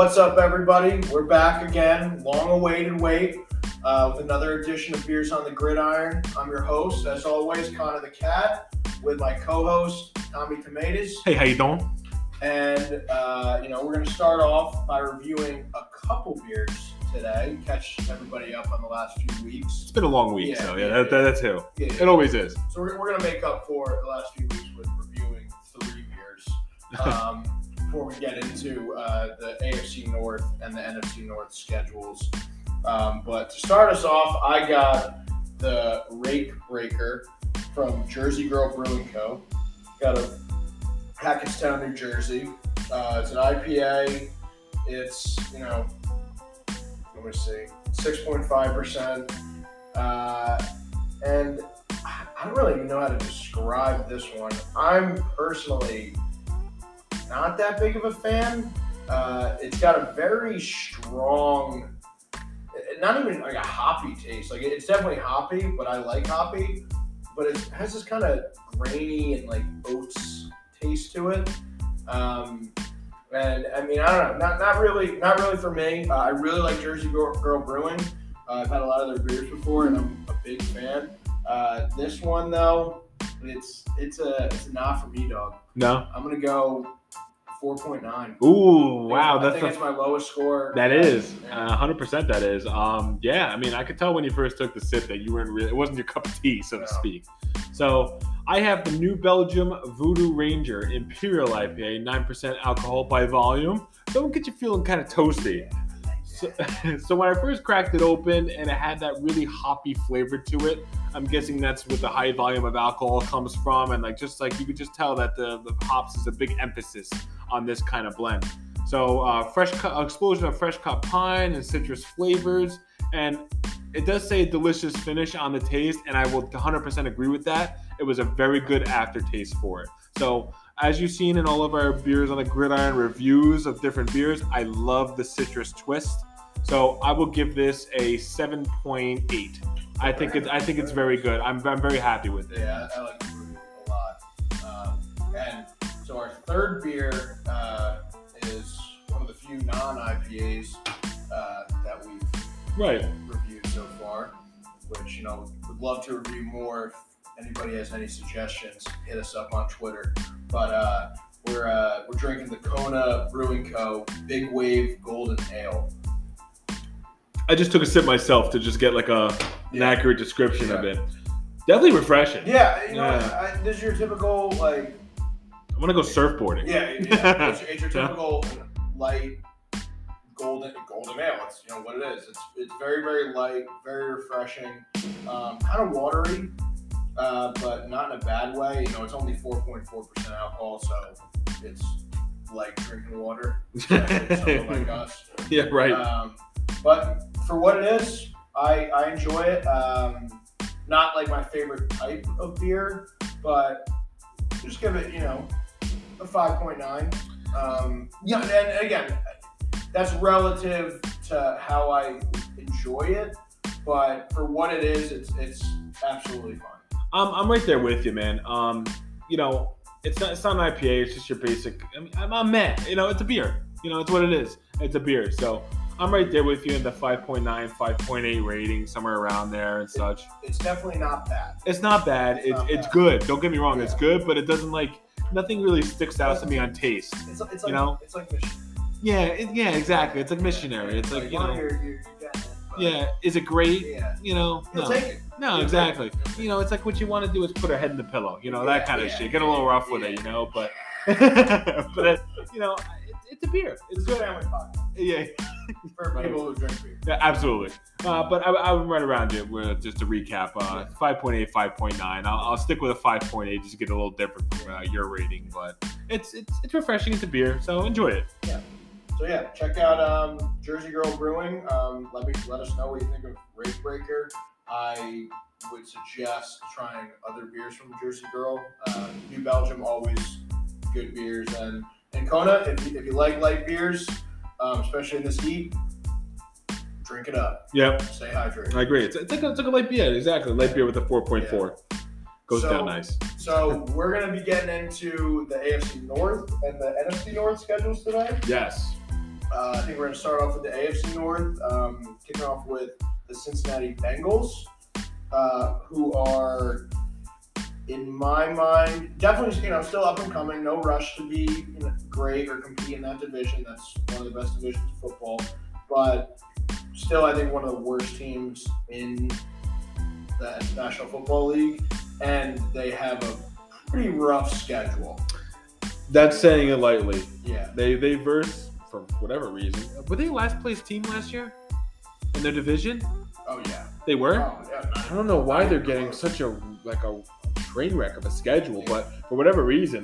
What's up, everybody? We're back again, long-awaited wait, with another edition of Beers on the Gridiron. I'm your host, as always, Connor the Cat, with my co-host, Tommy Tomatoes. Hey, how you doing? And, we're going to start off by reviewing a couple beers today, catch everybody up on the last few weeks. It's been a long week, that's who. Yeah, it always is. So we're going to make up for the last few weeks with reviewing three beers. Before we get into the AFC North and the NFC North schedules. But to start us off, I got the Race Breaker from Jersey Girl Brewing Co. Got a Hackettstown, New Jersey. It's an IPA. It's, let me see, 6.5%. And I don't really even know how to describe this one. I'm personally not that big of a fan. It's got a very strong, not even like a hoppy taste. Like it's definitely hoppy, but I like hoppy. But it has this kind of grainy and like oats taste to it. And I mean, I don't know, not really for me. I really like Jersey Girl Brewing. I've had a lot of their beers before, and I'm a big fan. This one though, it's a not for me, dog. No, I'm gonna go 4.9. Ooh, wow, I think that's my lowest score. That is 100%. That is. I mean, I could tell when you first took the sip that you weren't really. It wasn't your cup of tea, so to speak. So I have the New Belgium Voodoo Ranger Imperial IPA, 9% alcohol by volume. So it'll get you feeling kind of toasty. So when I first cracked it open and it had that really hoppy flavor to it, I'm guessing that's what the high volume of alcohol comes from, and you could just tell that the hops is a big emphasis on this kind of blend. So explosion of fresh cut pine and citrus flavors, and it does say delicious finish on the taste, and I will 100% agree with that. It was a very good aftertaste for it. So as you've seen in all of our Beers on the Gridiron reviews of different beers, I love the citrus twist. So I will give this a 7.8. I think it's very good. I'm very happy with it. Yeah, I like the brew a lot. And so our third beer is one of the few non-IPAs that we've reviewed so far, which would love to review more. If anybody has any suggestions, hit us up on Twitter. But we're drinking the Kona Brewing Co. Big Wave Golden Ale. I just took a sip myself to just get an accurate description of it. Definitely refreshing. Yeah, this is your typical I want to go surfboarding. Yeah. It's your typical light golden ale. It's what it is. It's very very light, very refreshing, kind of watery, but not in a bad way. It's only 4.4% alcohol, so it's like drinking water. Someone like us. Yeah, right. But for what it is, I enjoy it. Not like my favorite type of beer, but just give it, a 5.9. And again, that's relative to how I enjoy it. But for what it is, it's absolutely fine. I'm right there with you, man. It's not an IPA. It's just your basic. I mean, I'm mad. It's a beer. It's what it is. It's a beer. So I'm right there with you in the 5.9, 5.8 rating, somewhere around there and such. It's definitely not bad. It's not bad. It's good. Don't get me wrong. Yeah. It's good, but it doesn't nothing really sticks out to me on taste. It's like missionary. Yeah, exactly. It's like missionary. It's like, is it great? Yeah. No. Take it. No, you'll exactly. Take it. It's like what you want to do is put her head in the pillow, that kind of shit. Get a little rough with it, but but it's a beer. It's good. Yeah. For people who drink beer. Yeah, absolutely. But I'm right around it. Just to recap, 5.8, 5.9. I'll stick with a 5.8 just to get a little different from your rating. But it's refreshing. It's a beer, so enjoy it. Yeah. So yeah, check out Jersey Girl Brewing. Let us know what you think of Race Breaker. I would suggest trying other beers from Jersey Girl. New Belgium, always good beers, and Kona, if you like light beers, especially in this heat, drink it up. Yep. Stay hydrated. I agree. It's like a light beer. Exactly. Light beer with a 4.4. Yeah. Goes down nice. So we're going to be getting into the AFC North and the NFC North schedules today. Yes. I think we're going to start off with the AFC North, kicking off with the Cincinnati Bengals, who are, in my mind, definitely, still up and coming. No rush to be great or compete in that division. That's one of the best divisions of football. But still, I think one of the worst teams in the National Football League. And they have a pretty rough schedule. That's saying it lightly. Yeah. They verse, for whatever reason. Were they last place team last year in their division? Oh, yeah. They were? Oh, yeah, I don't know why they're getting such a train wreck of a schedule, but for whatever reason,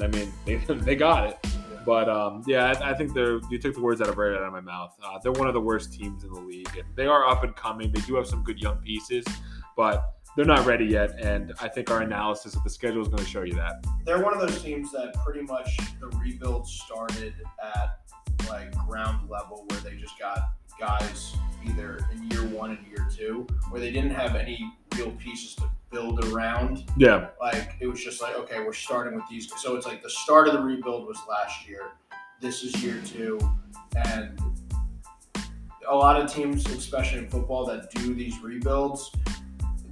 they got it. Yeah. But I think you took the words right out of my mouth. They're one of the worst teams in the league. They are up and coming. They do have some good young pieces, but they're not ready yet, and I think our analysis of the schedule is going to show you that. They're one of those teams that pretty much the rebuild started at ground level, where they just got guys either in year one and year two, where they didn't have any real pieces to build around. Yeah. It was just okay, we're starting with these. So it's the start of the rebuild was last year. This is year two. And a lot of teams, especially in football, that do these rebuilds,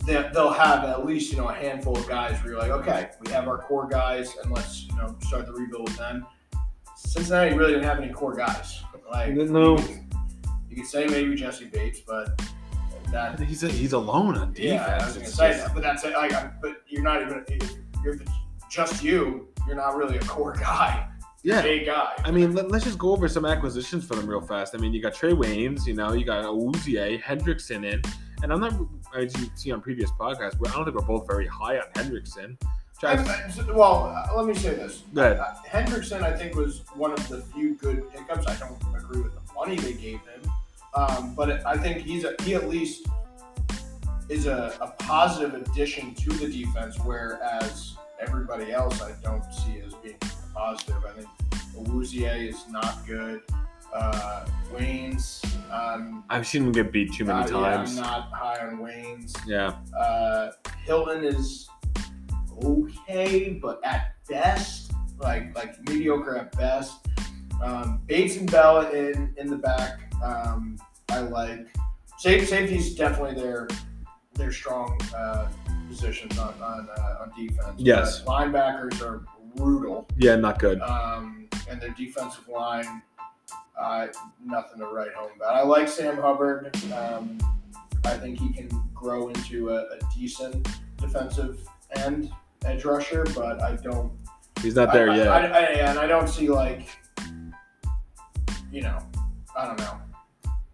they'll have at least, a handful of guys where you're okay, we have our core guys, and let's, start the rebuild with them. Cincinnati really didn't have any core guys. No. You could say maybe Jesse Bates, but that he's alone on defense. Yeah, I was going to say that, but that's but you're not even you're not really a core guy. You're a guy. Let's just go over some acquisitions for them real fast. You got Trey Waynes, you got Ouzier Hendrickson in, and I'm not, as you see on previous podcasts, I don't think we're both very high on Hendrickson. Let me say this. Go ahead. Hendrickson, I think, was one of the few good pickups. I don't agree with the money they gave him. But I think he at least is a positive addition to the defense, whereas everybody else I don't see as being positive. I think Ouzier is not good. Waynes. I've seen him get beat too many times. Yeah, I'm not high on Waynes. Yeah. Hilton is okay, but at best, mediocre at best. Bates and Bell in the back. I like safety's definitely their strong positions on defense. Yes, but linebackers are brutal. Yeah, not good. And their defensive line, nothing to write home about. I like Sam Hubbard. I think he can grow into a decent defensive end edge rusher, but I don't. He's not there yet. And I don't see I don't know.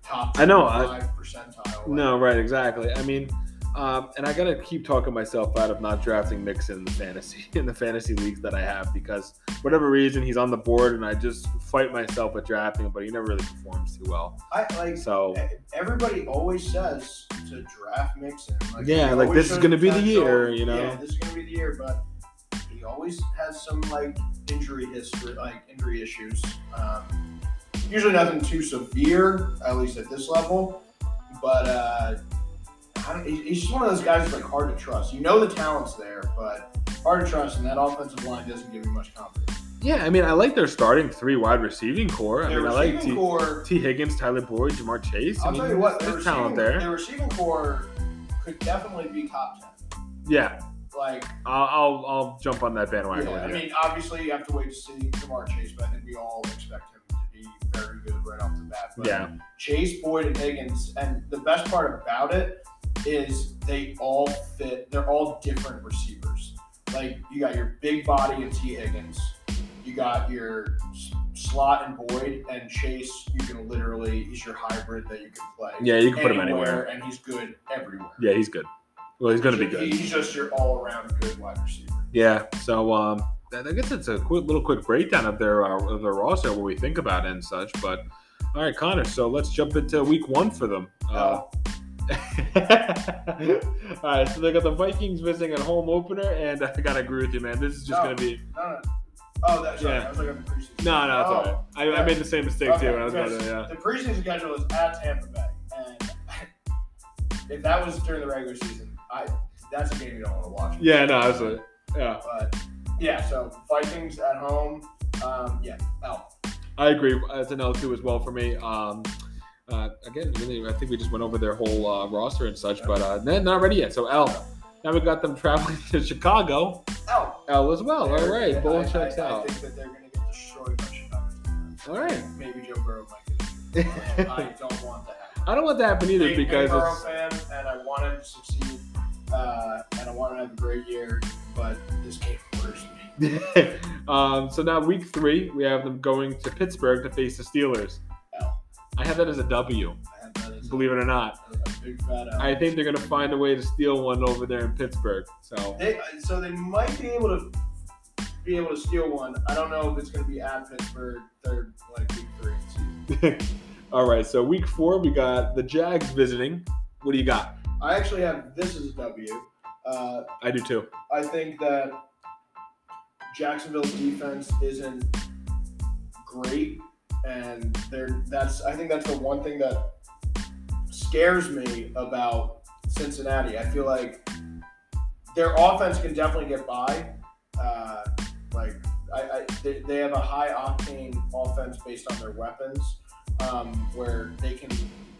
Top 5 percentile. No, right, exactly. And I gotta keep talking myself out of not drafting Mixon in the fantasy leagues that I have, because whatever reason he's on the board, and I just fight myself with drafting him, but he never really performs too well. So everybody always says to draft Mixon. This is gonna be the year, Yeah, this is gonna be the year, but he always has some injury history, injury issues. Usually nothing too severe, at least at this level, but he's just one of those guys that's hard to trust. The talent's there, but hard to trust, and that offensive line doesn't give you much confidence. Yeah, I like their starting three wide receiving core. I like Tee Higgins, Tyler Boyd, Jamar Chase. I'll tell you what, there's talent there. Their receiving core could definitely be top 10. Yeah. I'll jump on that bandwagon. Yeah, obviously you have to wait to see Jamar Chase, but I think we all expect him very good right off the bat. But yeah. Chase, Boyd, and Higgins, and the best part about it is they all fit. They're all different receivers. You got your big body and Tee Higgins. You got your slot and Boyd, and Chase, you can literally, he's your hybrid that you can play. Yeah, you can put him anywhere. And he's good everywhere. Yeah, he's good. Well, he's going to be good. He's just your all-around good wide receiver. Yeah, so... I guess it's a quick breakdown of their roster, what we think about it and such. But all right, Connor. So let's jump into week 1 for them. All right. So they got the Vikings missing a home opener, and I gotta agree with you, man. This is just gonna be. Oh, that's right. Yeah. I was on the preseason. No, it's all right. I made the same mistake too. When I was the preseason schedule is at Tampa Bay, and if that was during the regular season, that's a game you don't want to watch. Yeah, no, absolutely. Yeah. But, yeah, so Vikings at home. L. I agree. That's an L2 as well for me. Again, really, I think we just went over their whole roster and such, but they're not ready yet. So L. Now we got them traveling to Chicago. L. L as well. All right. Yeah, both checks out. I think that they're going to get destroyed by Chicago. All right. Maybe Joe Burrow might get it. I don't want that. I don't want that to happen either because I'm a Burrow fan and I want him to succeed and I want him to have a great year, but this game works me. So now week 3, we have them going to Pittsburgh to face the Steelers. L. I have that as a W. I have that as believe a, it or not. A big fat L. I think they're going to find a way to steal one over there in Pittsburgh. So they might be able to steal one. I don't know if it's going to be at Pittsburgh third, like week 3 in the season. All right, so week 4, we got the Jags visiting. What do you got? I actually have this as a W. I do too. I think that Jacksonville's defense isn't great, and I think that's the one thing that scares me about Cincinnati. I feel like their offense can definitely get by. They have a high octane offense based on their weapons. Where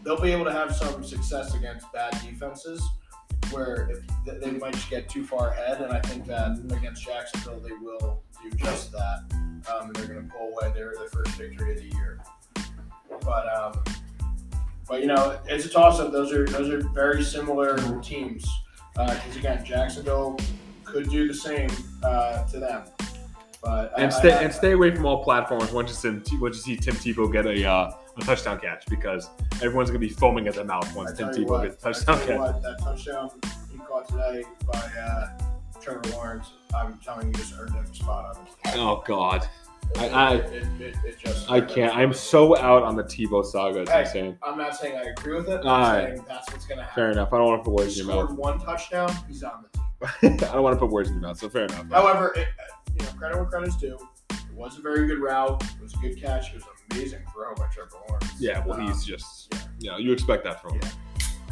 they'll be able to have some success against bad defenses, where if they might just get too far ahead, and I think that against Jacksonville they will do just that. And they're going to pull away their first victory of the year. But you know, it's a toss-up. Those are very similar teams because again, Jacksonville could do the same to them. But stay away from all platforms once you see Tim Tebow get a touchdown catch because everyone's going to be foaming at the mouth once Tim Tebow gets a touchdown catch. That touchdown he caught today by Trevor Lawrence, I'm telling you, just earned every spot on it. Oh, God. I can't. I'm so out on the Tebow saga. I'm not saying I agree with it. I'm saying that's what's going to happen. Fair enough. I don't want to put words in your mouth. He scored one touchdown, he's on the team. I don't want to put words in your mouth, so fair enough. However, credit where credit's due. It was a very good route. It was a good catch. It was an amazing throw by Trevor Lawrence. Yeah, well, he's just, you expect that from him.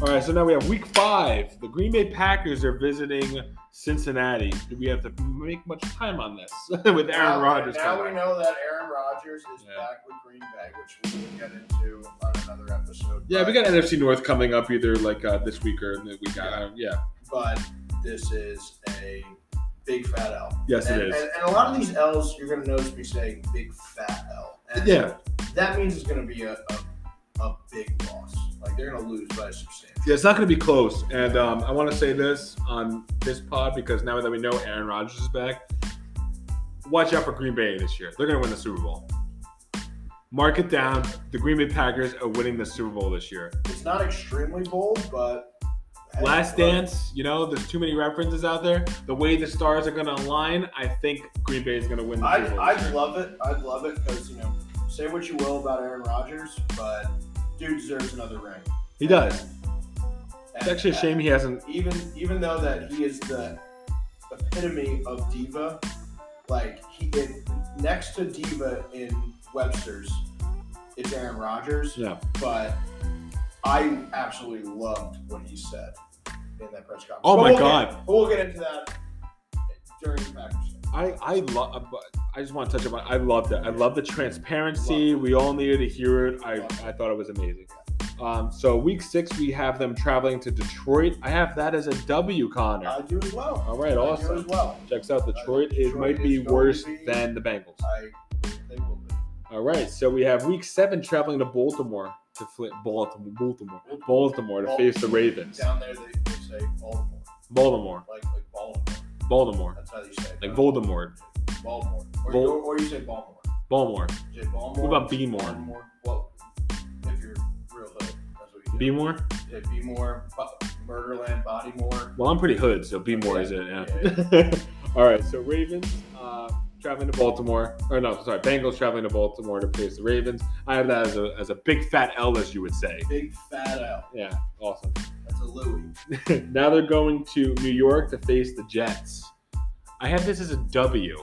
All right, so now we have week 5. The Green Bay Packers are visiting Cincinnati. Do we have to make much time on this with Aaron Rodgers? Now we know that Aaron Rodgers is back with Green Bay, which we will get into on another episode. Yeah, we got NFC North coming up either like this week or the week after. Yeah. But this is a big fat L. Yes, it is. And a lot of these L's, you're going to notice me saying big fat L. And that means it's going to be a big loss. Like, they're going to lose by a substantial. Yeah, it's not going to be close. And I want to say this on this pod because now that we know Aaron Rodgers is back, watch out for Green Bay this year. They're going to win the Super Bowl. Mark it down. The Green Bay Packers are winning the Super Bowl this year. It's not extremely bold, but... Last Dance, there's too many references out there. The way the stars are going to align, I think Green Bay is going to win the Super Bowl. I'd love it because, say what you will about Aaron Rodgers, but dude deserves another ring. He does. It's actually a shame he hasn't. Even though that he is the epitome of diva, like he did next to diva in Webster's, it's Aaron Rodgers. Yeah. But I absolutely loved what he said in that press conference. Oh, my God. We'll get into that during the Packers. I just want to touch on it. I loved it. I love the transparency. We all needed to hear it. I thought it was amazing. So week 6, we have them traveling to Detroit. I have that as a W, Connor. I do as well. All right, awesome. I do as well. Checks out Detroit. It might be worse than the Bengals. They will be. All right, so we have week 7 traveling to Baltimore. To face the Ravens. Down there, they say Baltimore. Baltimore. Like Baltimore. Baltimore. That's how you say it. Like Voldemort. Baltimore. Or you say Baltimore. Baltimore. You say Baltimore. What about Bmore? Well, if you're real hood, that's what you do. Bmore? Yeah, Bmore. Murderland, Bodymore. Well, I'm pretty hood, so Bmore is it, yeah. All right, so Ravens. Traveling to Baltimore, Bengals traveling to Baltimore to face the Ravens. I have that as a big fat L, as you would say. Big fat L. Yeah, awesome. That's a Louie. Now they're going to New York to face the Jets. I have this as a W.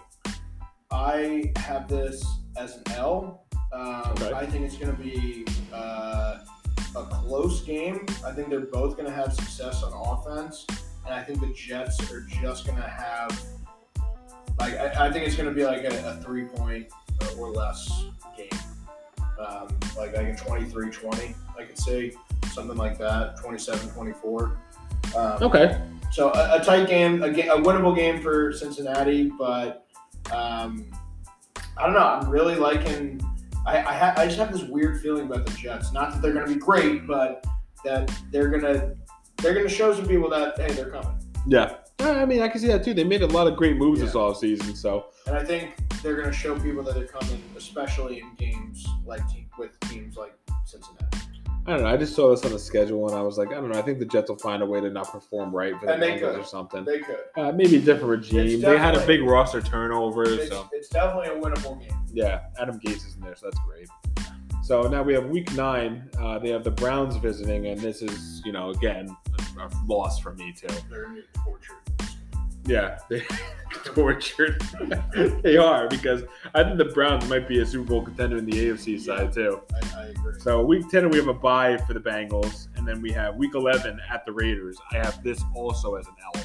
I have this as an L. Okay. I think it's going to be a close game. I think they're both going to have success on offense, and I think the Jets are just going to have. I think it's going to be like a 3-point or less game. like a 23-20, I could see something like that, 27-24. Okay. So a tight game, a winnable game for Cincinnati, but I don't know. I'm really liking. I just have this weird feeling about the Jets. Not that they're going to be great, but that they're gonna show some people that hey, they're coming. Yeah. I mean, I can see that too. They made a lot of great moves this offseason, so. And I think they're going to show people that they're coming, especially in games like with teams like Cincinnati. I don't know. I just saw this on the schedule, and I was like, I don't know. I think the Jets will find a way to not perform right for the Bengals or something. They could. Maybe a different regime. They had a big roster turnover. It's definitely a winnable game. Yeah. Adam Gase is in there, so that's great. So now we have Week 9. They have the Browns visiting, and this is, you know, again, a loss for me, too. They're going to get tortured. Yeah, they're tortured. They are, because I think the Browns might be a Super Bowl contender in the AFC side, too. I agree. So Week 10, we have a bye for the Bengals, and then we have Week 11 at the Raiders. I have this also as an L.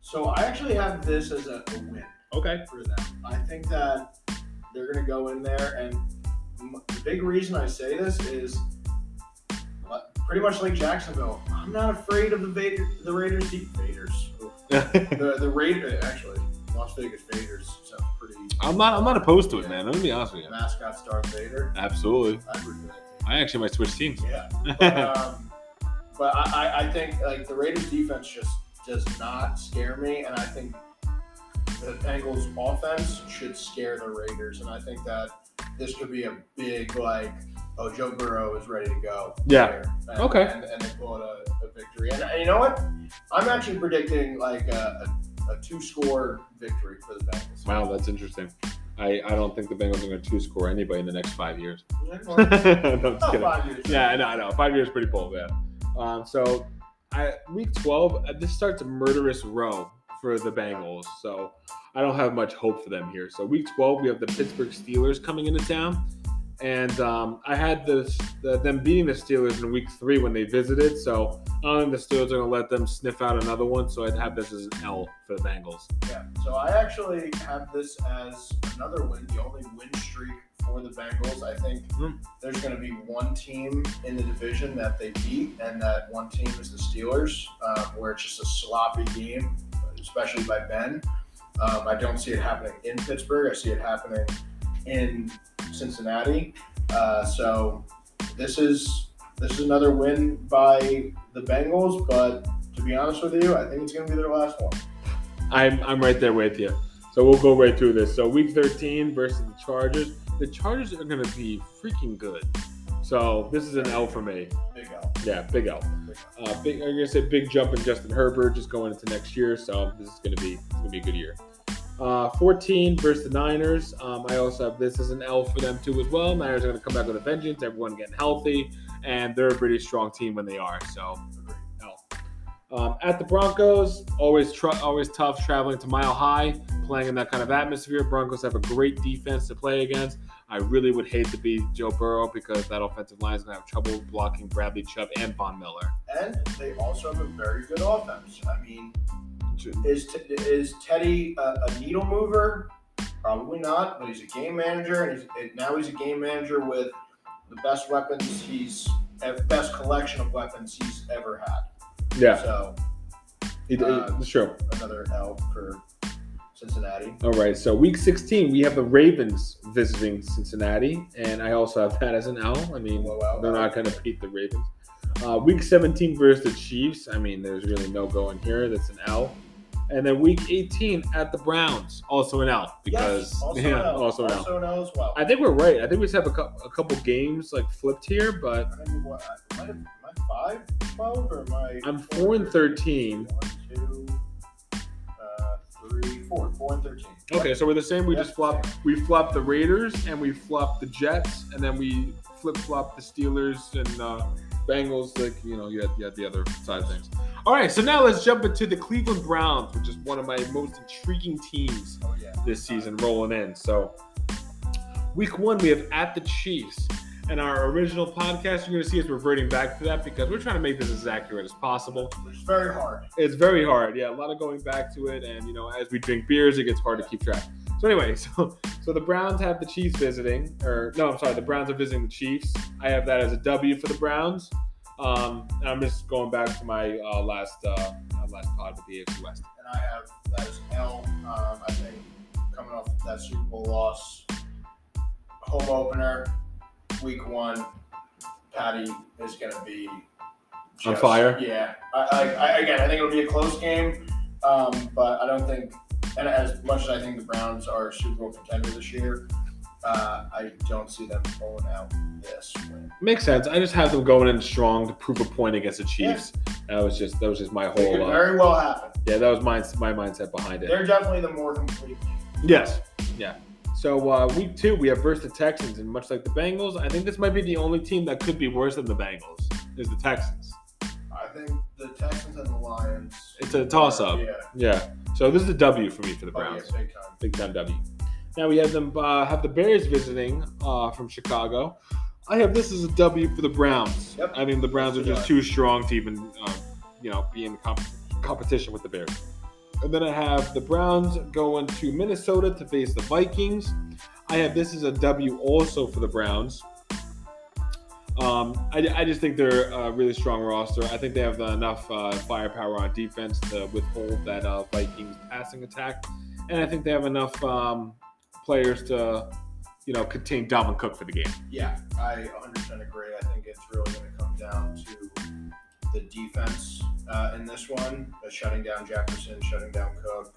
So I actually have this as a win. Okay. For them. I think that they're going to go in there, and the big reason I say this is pretty much like Jacksonville. I'm not afraid of the Raiders. The Raiders, actually, Las Vegas Raiders sounds pretty. I'm not opposed to it, man. Let me be honest with you. Mascot star Vader. Absolutely. I actually might switch teams. Yeah. But I think like the Raiders defense just does not scare me, and I think the Bengals offense should scare the Raiders, and I think that this could be a big like. Oh, Joe Burrow is ready to go. Yeah. And, okay. And they pull out a victory. And you know what? I'm actually predicting like a two-score victory for the Bengals. Wow, that's interesting. I don't think the Bengals are going to two-score anybody in the next 5 years. No, I'm just kidding. 5 years. Yeah, I know. 5 years is pretty bold, yeah. So week 12, this starts a murderous row for the Bengals. So I don't have much hope for them here. So week 12, we have the Pittsburgh Steelers coming into town. And I had them beating the Steelers in Week 3 when they visited, so I don't think the Steelers are going to let them sniff out another one, so I'd have this as an L for the Bengals. Yeah, so I actually have this as another win, the only win streak for the Bengals. I think there's going to be one team in the division that they beat, and that one team is the Steelers, where it's just a sloppy game, especially by Ben. I don't see it happening in Pittsburgh. I see it happening in Cincinnati, so this is another win by the Bengals. But to be honest with you, I think it's going to be their last one. I'm right there with you. So we'll go right through this. So Week 13 versus the Chargers. The Chargers are going to be freaking good. So this is an L for me. Big L. Yeah, big L. I'm going to say big jump in Justin Herbert just going into next year. So this is going to be a good year. 14 versus the Niners. I also have this as an L for them too as well. Niners are going to come back with a vengeance. Everyone getting healthy, and they're a pretty strong team when they are. So, L. At the Broncos, always tough traveling to Mile High, playing in that kind of atmosphere. Broncos have a great defense to play against. I really would hate to be Joe Burrow because that offensive line is going to have trouble blocking Bradley Chubb and Von Miller. And they also have a very good offense. I mean. Is Teddy a needle mover? Probably not, but he's a game manager, and now he's a game manager with the best weapons best collection of weapons he's ever had. Yeah. So, sure. Another L for Cincinnati. All right, so Week 16, we have the Ravens visiting Cincinnati, and I also have that as an L. I mean, they're not going to beat the Ravens. Week 17 versus the Chiefs. I mean, there's really no going here. That's an L. And then Week 18 at the Browns, also an L because also an L as well. I think we're right. I think we just have a couple games like flipped here, but am I 5-12 or am I? I'm 4-13. 4-13. Okay, so we're the same. We flopped the Raiders and we flopped the Jets, and then we flip-flopped the Steelers and Bengals, like, you know, you had the other side of things. All right, so now let's jump into the Cleveland Browns, which is one of my most intriguing teams this season rolling in. So Week 1, we have at the Chiefs. And our original podcast, you're going to see us reverting back to that because we're trying to make this as accurate as possible. It's very hard. It's very hard, yeah. A lot of going back to it, and, you know, as we drink beers, it gets hard to keep track. So anyway, so So the Browns have the Chiefs visiting, or no, I'm sorry, the Browns are visiting the Chiefs. I have that as a W for the Browns. And I'm just going back to my last pod with the AFC West. And I have that as an L. I think coming off that Super Bowl loss, home opener, week one, Patty is going to be just on fire. Yeah. I think it'll be a close game, but I don't think, and as much as I think the Browns are Super Bowl contender this year, I don't see them pulling out this win. Makes sense. I just have them going in strong to prove a point against the Chiefs. Yeah. That was just my whole. It could very well happen. Yeah, that was my mindset behind it. They're definitely the more complete team. Yes. Yeah. So week two, we have versus the Texans, and much like the Bengals, I think this might be the only team that could be worse than the Bengals is the Texans. I think the Texans and the Lions. It's a toss-up. Yeah. So this is a W for me for the Browns. Oh, yeah, big time. Big time W. Now we have them have the Bears visiting from Chicago. I have this as a W for the Browns. Yep. I mean, the Browns are just too strong to even be in competition with the Bears. And then I have the Browns going to Minnesota to face the Vikings. I have this as a W also for the Browns. I just think they're a really strong roster. I think they have enough firepower on defense to withhold that Vikings passing attack. And I think they have enough players to, contain Dalvin Cook for the game. Yeah, I 100% agree. I think it's really going to come down to the defense in this one, shutting down Jefferson, shutting down Cook,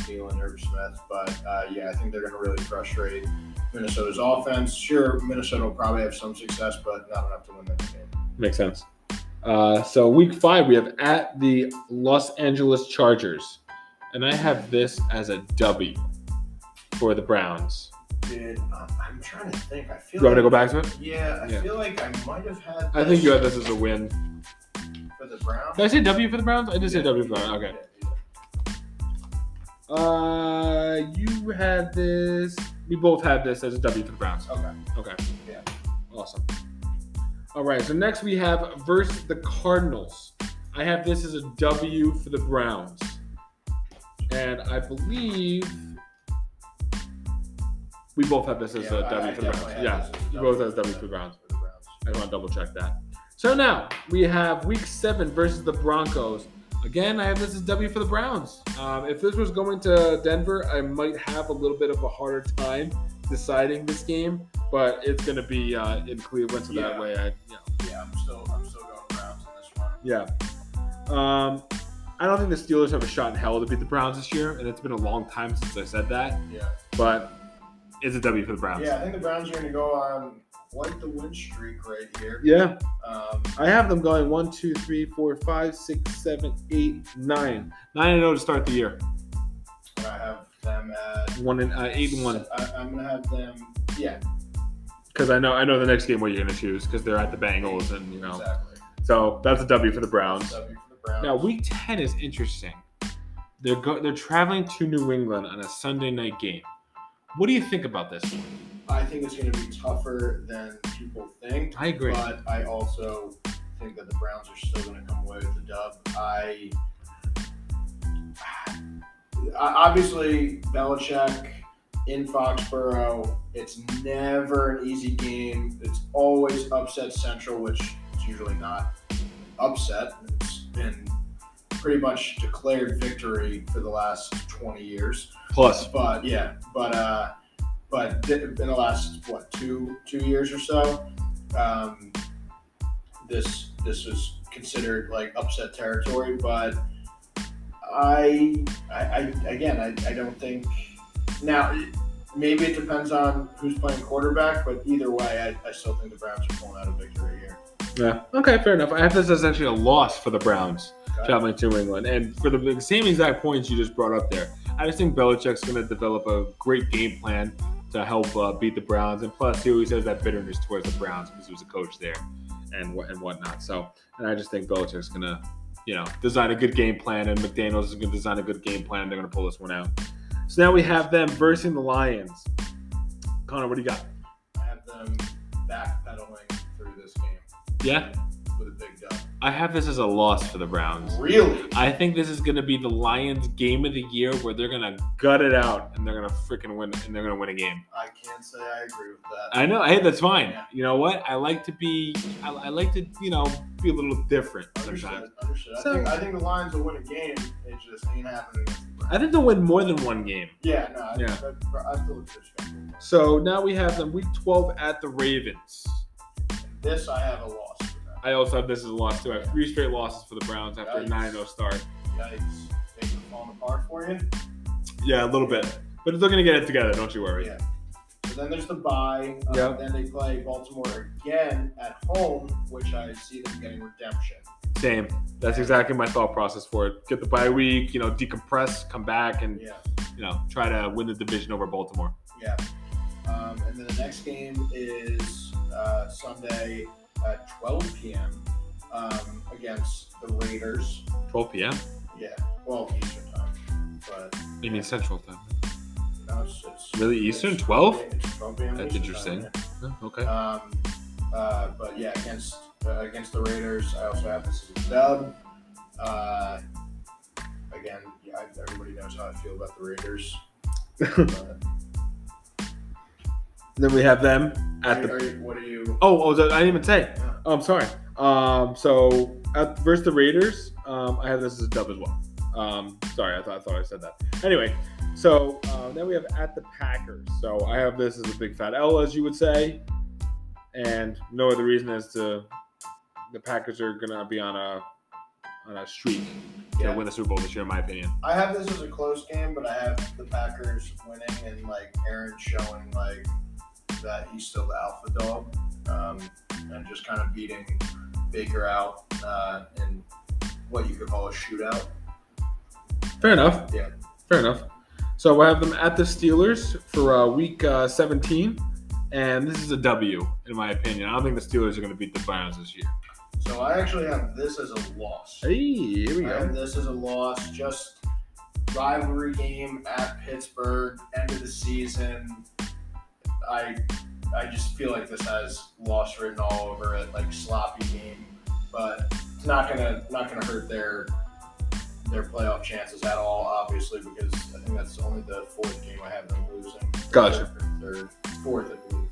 Thielen, Irv Smith. But, I think they're going to really frustrate Minnesota's offense. Sure, Minnesota will probably have some success, but not enough to win that game. Makes sense. So week five, we have at the Los Angeles Chargers. And I have this as a W for the Browns. Dude, I'm trying to think. I feel. You want to go back to it? Yeah, I feel like I might have had this. I think you had this as a win. For the Browns? Did I say W for the Browns? I did say W for the Browns. Okay. Yeah. You had this. We both had this as a W for the Browns. Okay. Yeah. Awesome. All right, so next we have versus the Cardinals. I have this as a W for the Browns. And I believe... we both have this as a W for the Browns. Yeah, we both have W for the Browns. I want to double check that. So now we have week seven versus the Broncos. Again, I have this as W for the Browns. If this was going to Denver, I might have a little bit of a harder time deciding this game, but it's going to be in Cleveland, so that way I'm still going Browns in this one. Yeah. I don't think the Steelers have a shot in hell to beat the Browns this year, and it's been a long time since I said that. Yeah. But... it's a W for the Browns. Yeah, I think the Browns are going to go on quite the win streak right here. Yeah. I have them going 1, 2, 3, 4, 5, 6, 7, 8, 9. 9-0 to start the year. And I have them at 8-1. I'm going to have them, because I know the next game what you're going to choose because they're at the Bengals and, Exactly. So that's a W for the Browns. Now, week 10 is interesting. They're traveling to New England on a Sunday night game. What do you think about this one? I think it's going to be tougher than people think. I agree. But I also think that the Browns are still going to come away with the dub. Obviously, Belichick in Foxborough, it's never an easy game. It's always upset central, which is usually not upset. It's been pretty much declared victory for the last 20 years. Plus. But in the last, two years or so, this was considered like upset territory. But I don't think now. Maybe it depends on who's playing quarterback, but either way, I still think the Browns are pulling out a victory here. Yeah. Okay, fair enough. I have this as actually a loss for the Browns traveling to New England, and for the same exact points you just brought up there. I just think Belichick's going to develop a great game plan to help beat the Browns. And plus, he always has that bitterness towards the Browns because he was a coach there and whatnot. So, and I just think Belichick's going to, design a good game plan. And McDaniels is going to design a good game plan. They're going to pull this one out. So now we have them versus the Lions. Connor, what do you got? I have them backpedaling through this game. Yeah? With a big dub. I have this as a loss for the Browns. Really? I think this is going to be the Lions game of the year where they're going to gut it out and they're going to freaking win, and they're going to win a game. I can't say I agree with that. I know. Hey, that's fine. Yeah. You know what? I like to be, I like to, you know, be a little different sometimes. Understood. So, I think the Lions will win a game. It just ain't happening. I think they'll win more than one game. Yeah, no. I still appreciate it. So now we have them week 12 at the Ravens. This I have a loss. I also have this as a loss, too. I have 3 straight losses for the Browns after a 9-0 start. Yikes. Things are falling apart for you? Yeah, a little bit. But they're going to get it together, don't you worry. Yeah. But then there's the bye. Yep. Then they play Baltimore again at home, which I see them getting redemption. Same. That's exactly my thought process for it. Get the bye week, you know, decompress, come back, and, you know, try to win the division over Baltimore. Yeah. And then the next game is Sunday at 12 p.m. Against the Raiders. 12 p.m.? Yeah. Well, Eastern time. But you mean Central time? No, it's really Eastern? It's 12? It's 12 p.m. That's interesting. Time, yeah. Oh, okay. But yeah, against the Raiders, I also have this as a dub. Again, yeah, everybody knows how I feel about the Raiders. But then we have them at what are you? Oh, I didn't even say. Yeah. Oh, I'm sorry. So versus the Raiders, I have this as a dub as well. Sorry, I thought I said that. Anyway, so then we have at the Packers. So I have this as a big fat L, as you would say, and no other reason as to the Packers are gonna be on a streak to win the Super Bowl this year, in my opinion. I have this as a close game, but I have the Packers winning and like Aaron showing like that he's still the alpha dog, and just kind of beating Baker out in what you could call a shootout. Fair enough. Yeah. Fair enough. So I have them at the Steelers for week 17, and this is a W, in my opinion. I don't think the Steelers are going to beat the Browns this year. So I actually have this as a loss. Hey, here we go. I have this as a loss. Just rivalry game at Pittsburgh, end of the season. I just feel like this has loss written all over it, like sloppy game, but it's not gonna hurt their playoff chances at all, obviously, because I think that's only the 4th game I have them losing. Gotcha. Fourth, I believe.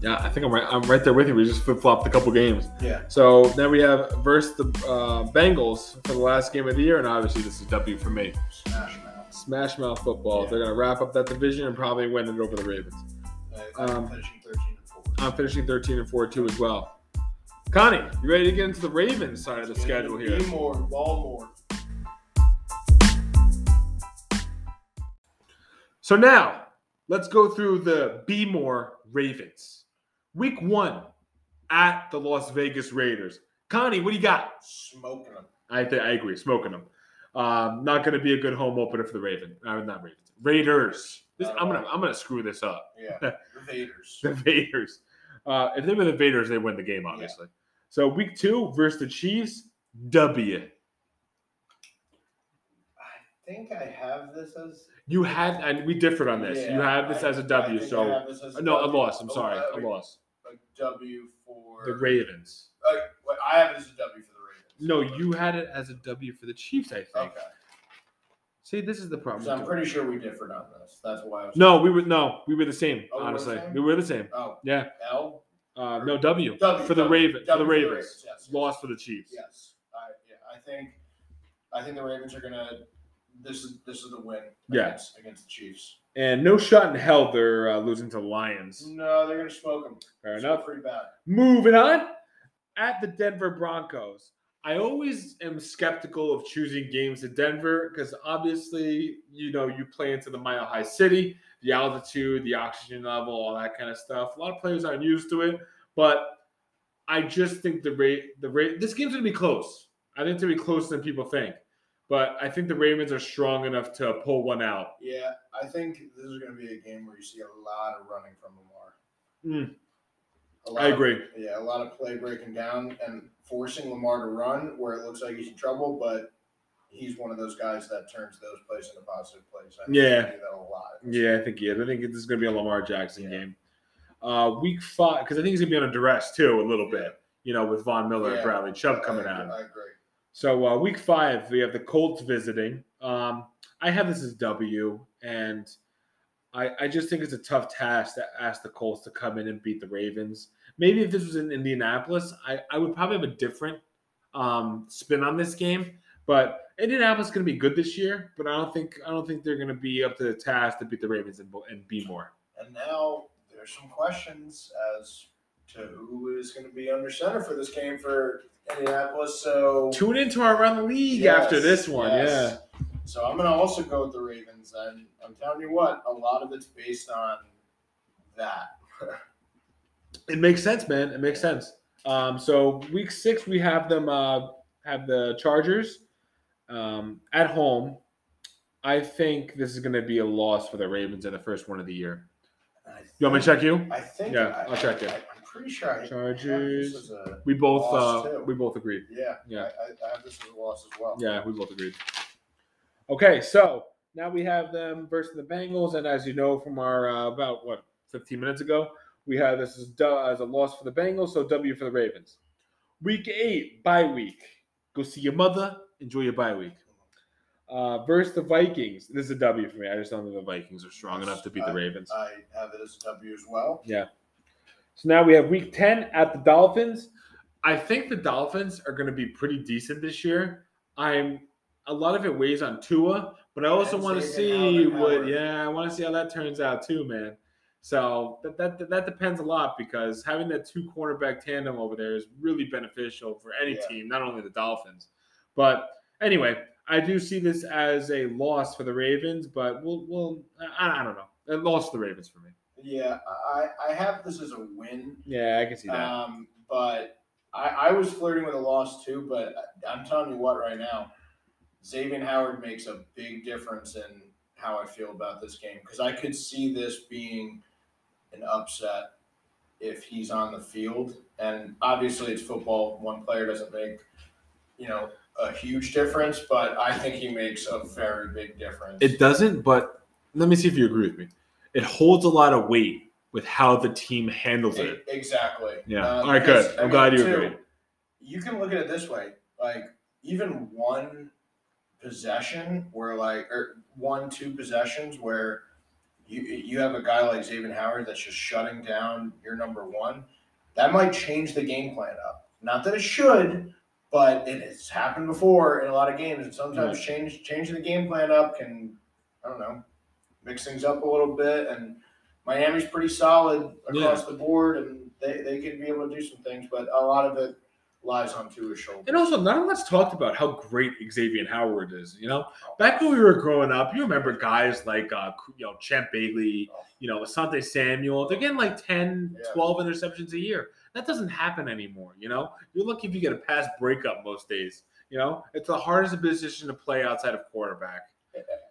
Yeah, I think I'm right there with you. We just flip-flopped a couple games. Yeah. So then we have versus the Bengals for the last game of the year, and obviously this is W for me. Smash mouth football. Yeah. They're gonna wrap up that division and probably win it over the Ravens. I'm finishing 13-4. I'm finishing 13-4 too as well. Connie, you ready to get into the Ravens side of the schedule here? Baltimore. So now let's go through the B-more Ravens. Week 1 at the Las Vegas Raiders. Connie, what do you got? Smoking them. I agree, smoking them. Not going to be a good home opener for the Raiders. I'm gonna screw this up. Yeah, the Vaders. If they were the Vaders, they win the game, obviously. Yeah. So week 2 versus the Chiefs, W. I think I have this as and we differed on this. Yeah, you have this as a W. A loss. A loss. A W for the Ravens. I have it as a W for the Ravens. No, you had it as a W for the Chiefs, I think. Okay. See, this is the problem. I'm pretty sure we differed on this. That's why I was... We were the same, honestly. We were the same. Oh. Yeah. L? No, W. W. For the Ravens. For the Ravens. Yes. Loss for the Chiefs. Yes. I think the Ravens are going to... This is the win against the Chiefs. And no shot in hell they're losing to Lions. No, they're going to smoke them. Fair enough. Pretty bad. Moving on. At the Denver Broncos. I always am skeptical of choosing games at Denver because obviously, you know, you play into the Mile High City, the altitude, the oxygen level, all that kind of stuff. A lot of players aren't used to it, but I just think this game's going to be close. I think it's going to be closer than people think, but I think the Ravens are strong enough to pull one out. Yeah, I think this is going to be a game where you see a lot of running from Lamar. I agree. A lot of play breaking down and forcing Lamar to run where it looks like he's in trouble, but he's one of those guys that turns those plays into positive plays. I think he do that a lot. Yeah, I think he is. I think this is going to be a Lamar Jackson game. Week 5, because I think he's going to be under duress too a little bit. you know, with Von Miller and Bradley Chubb coming out. I agree. So week 5, we have the Colts visiting. I have this as W, and I just think it's a tough task to ask the Colts to come in and beat the Ravens. Maybe if this was in Indianapolis, I would probably have a different spin on this game. But Indianapolis is going to be good this year, but I don't think they're going to be up to the task to beat the Ravens and be more. And now there's some questions as to who is going to be under center for this game for Indianapolis. So tune into our Around the League after this one. Yes. Yeah. So I'm going to also go with the Ravens. And I'm telling you what, a lot of it's based on that. It makes sense, man. It makes sense. So week 6, we have them have the Chargers at home. I think this is going to be a loss for the Ravens in the first one of the year. You want me to check you? I think. Yeah, I'll check you. I'm pretty sure. Chargers. We both agreed. Yeah. I have this as a loss as well. Yeah, we both agreed. Okay, so now we have them versus the Bengals, and as you know from our about 15 minutes ago, we have this as a loss for the Bengals, so W for the Ravens. Week 8, bye week. Go see your mother. Enjoy your bye week. Versus the Vikings. This is a W for me. I just don't think the Vikings are strong enough to beat the Ravens. I have it as a W as well. Yeah. So now we have week 10 at the Dolphins. I think the Dolphins are going to be pretty decent this year. A lot of it weighs on Tua, but I also want to see I want to see how that turns out too, man. So that depends a lot, because having that 2 cornerback tandem over there is really beneficial for any team, not only the Dolphins. But anyway, I do see this as a loss for the Ravens, but we'll I don't know. A loss for the Ravens for me. Yeah, I have this as a win. Yeah, I can see that. But I was flirting with a loss too, but I'm telling you what right now, Xavien Howard makes a big difference in how I feel about this game, because I could see this being an upset if he's on the field. And obviously it's football. One player doesn't make, a huge difference, but I think he makes a very big difference. It doesn't, but let me see if you agree with me. It holds a lot of weight with how the team handles it. Exactly. Yeah. All right, good. I'm glad you agree. You can look at it this way. Like, even one possession where, like, or 1-2 possessions where you have a guy like Xavien Howard that's just shutting down your number one, that might change the game plan up. Not that it should, but it has happened before in a lot of games. And sometimes changing the game plan up can, mix things up a little bit. And Miami's pretty solid across the board, and they can be able to do some things, but a lot of it lies on Tua's shoulders. And also, none of us talked about how great Xavien Howard is, Back when we were growing up, you remember guys like, Champ Bailey, Asante Samuel. They're getting like 10, 12 interceptions a year. That doesn't happen anymore, You're lucky if you get a pass breakup most days, It's the hardest position to play outside of quarterback.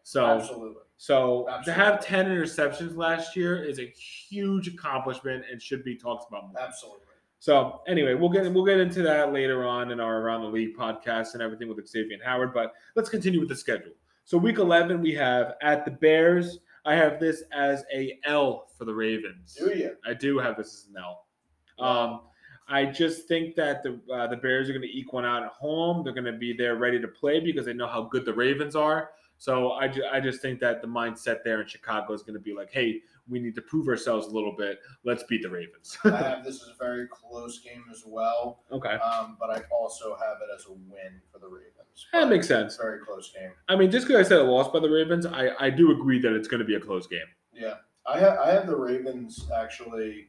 So, Absolutely. To have 10 interceptions last year is a huge accomplishment and should be talked about more. Absolutely. So anyway, we'll get into that later on in our Around the League podcast and everything with Xavien Howard, but let's continue with the schedule. So week 11, we have at the Bears. I have this as a L for the Ravens. Do you? I do have this as an L. I just think that the Bears are going to eke one out at home. They're going to be there ready to play because they know how good the Ravens are. So I just think that the mindset there in Chicago is going to be like, hey, we need to prove ourselves a little bit. Let's beat the Ravens. I have this as a very close game as well. Okay. But I also have it as a win for the Ravens. That makes sense. Very close game. I mean, just because I said a loss by the Ravens, I do agree that it's going to be a close game. Yeah. I have the Ravens actually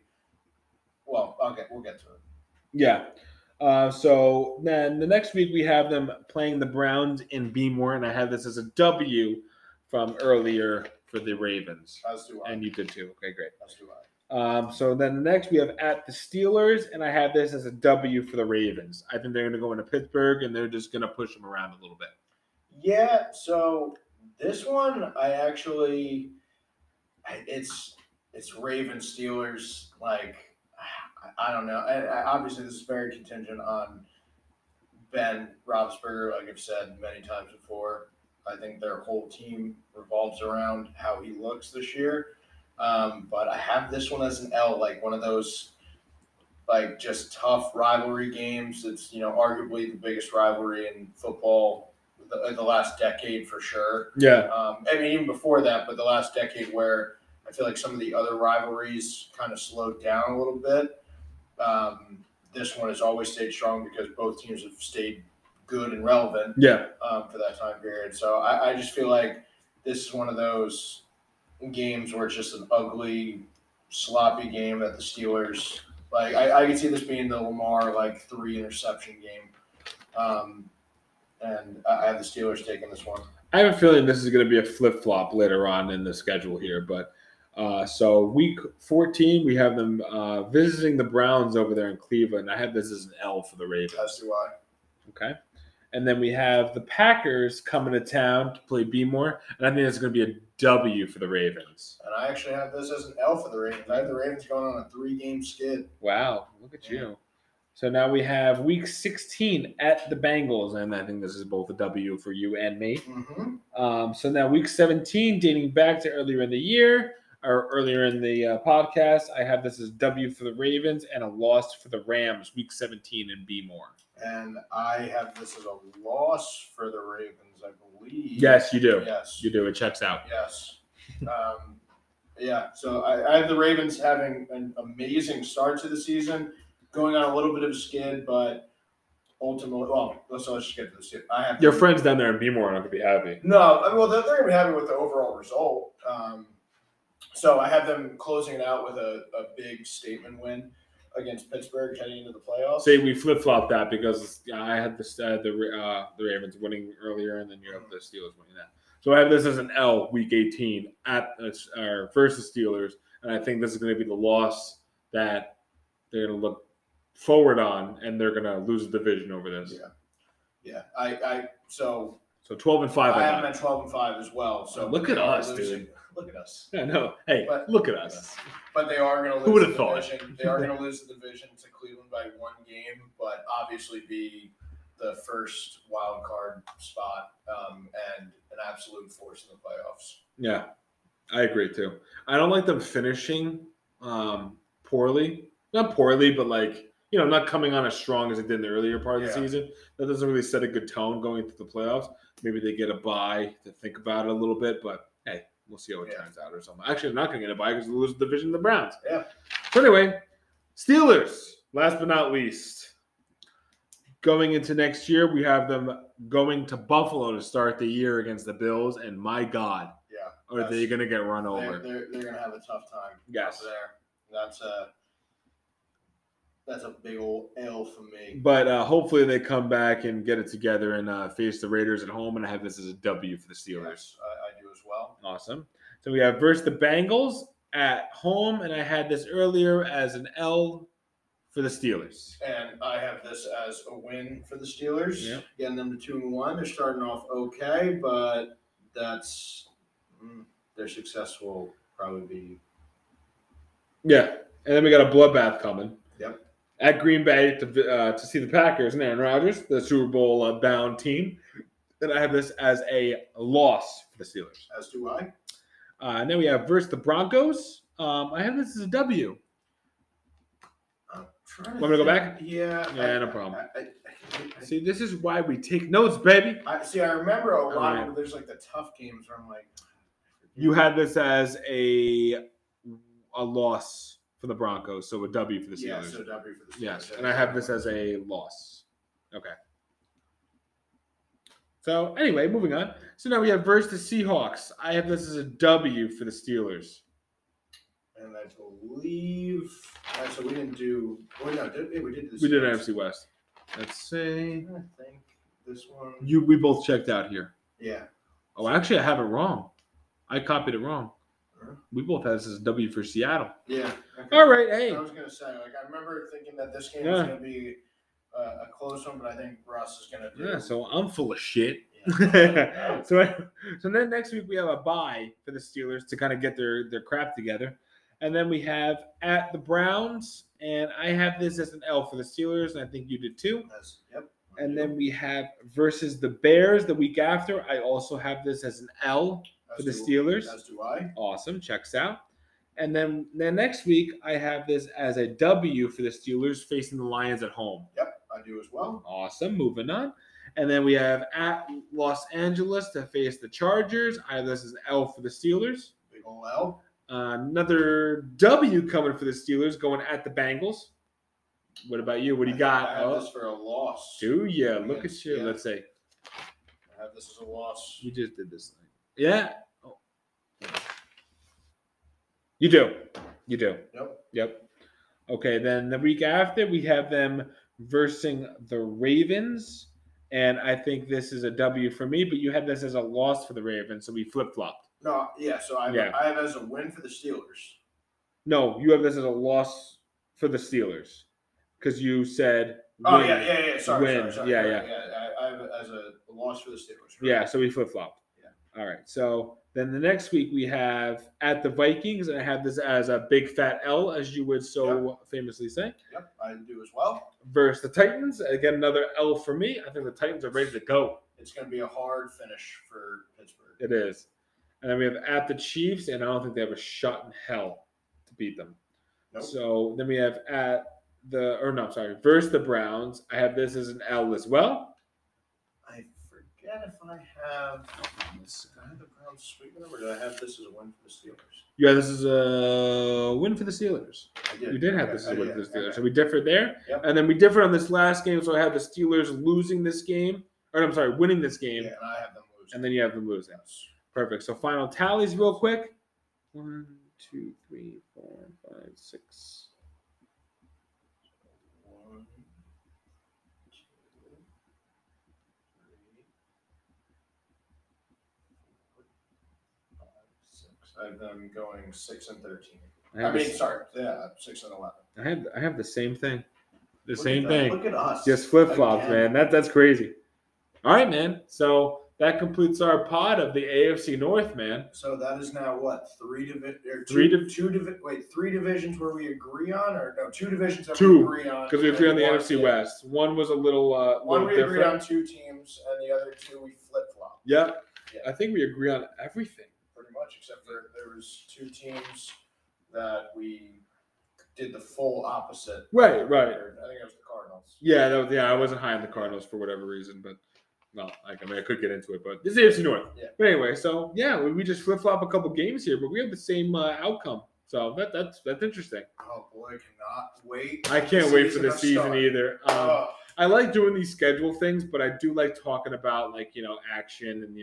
– well, okay, we'll get to it. Yeah. So then the next week we have them playing the Browns in Beemore, and I have this as a W from earlier for the Ravens. As do I. And you did too. Okay, great. As do I. So then the next we have at the Steelers, and I have this as a W for the Ravens. I think they're going to go into Pittsburgh, and they're just going to push them around a little bit. Yeah, so this one I actually – it's Ravens, Steelers, like – I don't know. Obviously, this is very contingent on Ben Roethlisberger, like I've said many times before. I think their whole team revolves around how he looks this year. But I have this one as an L, like one of those like just tough rivalry games. It's, you know, arguably the biggest rivalry in football the last decade for sure. Yeah. I mean, even before that, but the last decade where I feel like some of the other rivalries kind of slowed down a little bit. This one has always stayed strong because both teams have stayed good and relevant for that time period. So I just feel like this is one of those games where it's just an ugly, sloppy game that the Steelers – like, I could see this being the Lamar, like, 3-interception game. And I have the Steelers taking this one. I have a feeling this is going to be a flip-flop later on in the schedule here. But so week 14, we have them visiting the Browns over there in Cleveland. I have this as an L for the Ravens. As do I. Okay. And then we have the Packers coming to town to play Bmore. And I think it's going to be a W for the Ravens. And I actually have this as an L for the Ravens. I have the Ravens going on a 3-game skid. Wow. Look at you. So now we have week 16 at the Bengals. And I think this is both a W for you and me. Mm-hmm. So now week 17, dating back to earlier in the year or earlier in the podcast, I have this as W for the Ravens and a loss for the Rams, week 17 in Bmore. And I have this as a loss for the Ravens, I believe. Yes, you do. Yes. You do. It checks out. Yes. Yeah. So I have the Ravens having an amazing start to the season, going on a little bit of a skid, but ultimately, well, let's just get to the skid. I have your friends down there in Bmore are not going to be happy. No. I mean, well, they're going to be happy with the overall result. So I have them closing it out with a big statement win against Pittsburgh heading into the playoffs. Say we flip-flop that because I had the Ravens winning earlier, and then you have the Steelers winning that. So I have this as an L week 18 at versus Steelers, and I think this is going to be the loss that they're going to look forward on, and they're going to lose the division over this. Yeah. So 12-5. I have them at 12-5 as well. So look at us, dude. Look at us. I know. Hey, look at us. But they are going to lose. Who would have thought? They are going to lose the division to Cleveland by 1 game, but obviously be the first wild card spot and an absolute force in the playoffs. Yeah, I agree too. I don't like them finishing poorly. Not poorly, but like, you know, not coming on as strong as it did in the earlier part of the season. That doesn't really set a good tone going into the playoffs. Maybe they get a bye to think about it a little bit, but hey. We'll see how it turns out or something. Actually, I'm not going to get a bye because we lose the division to the Browns. Yeah. So anyway, Steelers, last but not least. Going into next year, we have them going to Buffalo to start the year against the Bills, and my God, are they going to get run over? They're going to have a tough time. Yes. Up there. That's a big old L for me. But hopefully they come back and get it together and face the Raiders at home, and I have this as a W for the Steelers. Yes, I do as well. Awesome. So we have versus the Bengals at home, and I had this earlier as an L for the Steelers. And I have this as a win for the Steelers. Yep. Getting them to 2-1. They're starting off okay, but that's their success will probably be. Yeah, and then we got a bloodbath coming. Yep. At Green Bay to see the Packers and Aaron Rodgers, the Super Bowl-bound team. Then I have this as a loss for the Steelers. As do I. And then we have versus the Broncos. I have this as a W. Want me to go back? Yeah. Yeah, no problem. See, this is why we take notes, baby. I remember a lot of there's like the tough games where I'm like. You had this as a loss. For the Broncos, so a W for the Steelers. Yeah, so a W for the Steelers. Yes, and I have this as a loss. Okay. So, anyway, moving on. So now we have versus the Seahawks. I have this as a W for the Steelers. And I believe... All right, so we didn't do... Well, no, we did this. We did NFC West. Let's see. I think this one... We both checked out here. Yeah. Oh, actually, I have it wrong. I copied it wrong. We both had this as a W for Seattle. Yeah. Okay. All right. Hey. I was going to say, like, I remember thinking that this game was going to be a close one, but I think Russ is going to do. Yeah. So I'm full of shit. Yeah. So then next week we have a bye for the Steelers to kind of get their crap together, and then we have at the Browns, and I have this as an L for the Steelers, and I think you did too. Yes. Yep. And then we have versus the Bears the week after. I also have this as an L. For the Steelers. As do I. Awesome. Checks out. And then the next week, I have this as a W for the Steelers facing the Lions at home. Yep, I do as well. Awesome. Moving on. And then we have at Los Angeles to face the Chargers. I have this as an L for the Steelers. Big ol' L. Another W coming for the Steelers going at the Bengals. What about you? What do you got? I have this for a loss. Do you? Yeah, look at you. Yeah. Let's see. I have this as a loss. You just did this thing. Yeah. Oh. You do. You do. Yep. Okay, then the week after, we have them versing the Ravens. And I think this is a W for me, but you had this as a loss for the Ravens, so we flip-flopped. No, yeah, so I have as a win for the Steelers. No, you have this as a loss for the Steelers because you said win. Oh, yeah. Sorry. Yeah. I have it as a loss for the Steelers. Right? Yeah, so we flip-flopped. Yeah. All right, so then the next week we have at the Vikings, and I have this as a big fat L, as you would so famously say. Yep, I do as well. Versus the Titans. Again, another L for me. I think the Titans are ready to go. It's going to be a hard finish for Pittsburgh. It is. And then we have at the Chiefs, and I don't think they have a shot in hell to beat them. Nope. So then we have versus the Browns. I have this as an L as well. I forget if I have this. I have the Browns sweeping them, or do I have this as a win for the Steelers? Yeah, this is a win for the Steelers. I did. You did have this as a win for the Steelers. So we differed there. Yep. And then we differed on this last game, so I had the Steelers losing this game. Winning this game. Yeah, and I have them losing. And then you have them losing. Yes. Perfect. So final tallies real quick. 1, 2, 3, 4, 5, 6. 1, 2, 3, 4, 5, 6. I have them going 6 and 13. Yeah, 6 and 11. I have the same thing. Look at us. Just flip-flops, man. That's crazy. All right, man. So that completes our pod of the AFC North, man. So that is now what? Three divisions where we agree on, or no, two divisions that we agree on. Because we agree on the NFC West. One was a little one we agreed on two teams, and the other two we flip-flop. Yeah. I think we agree on everything. Pretty much, except for there was two teams that we did the full opposite. Right. I think it was the Cardinals. Yeah, I wasn't high on the Cardinals for whatever reason, but well, I could get into it, but this is AFC North. Yeah. But anyway, so we just flip-flop a couple games here, but we have the same outcome. So that's interesting. Oh, boy, I cannot wait. I can't wait for the season either. I like doing these schedule things, but I do like talking about, action and,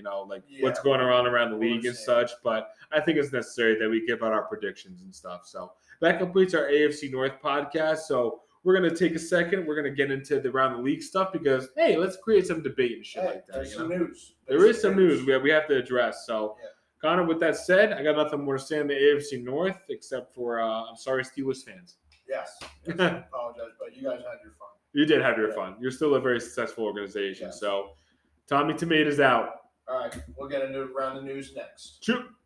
what's going on around the league and such. But I think it's necessary that we give out our predictions and stuff. So that completes our AFC North podcast. So we're going to take a second. We're going to get into the round the league stuff because, hey, let's create some debate and shit like that. There's some news. We have to address. So, Connor, with that said, I got nothing more to say on the AFC North except for I'm sorry, Steelers fans. Yes, I apologize, but you guys had your fun. You did have your fun. You're still a very successful organization. Yes. So, Tommy Tomatoes out. All right, we'll get into round the news next. Shoot.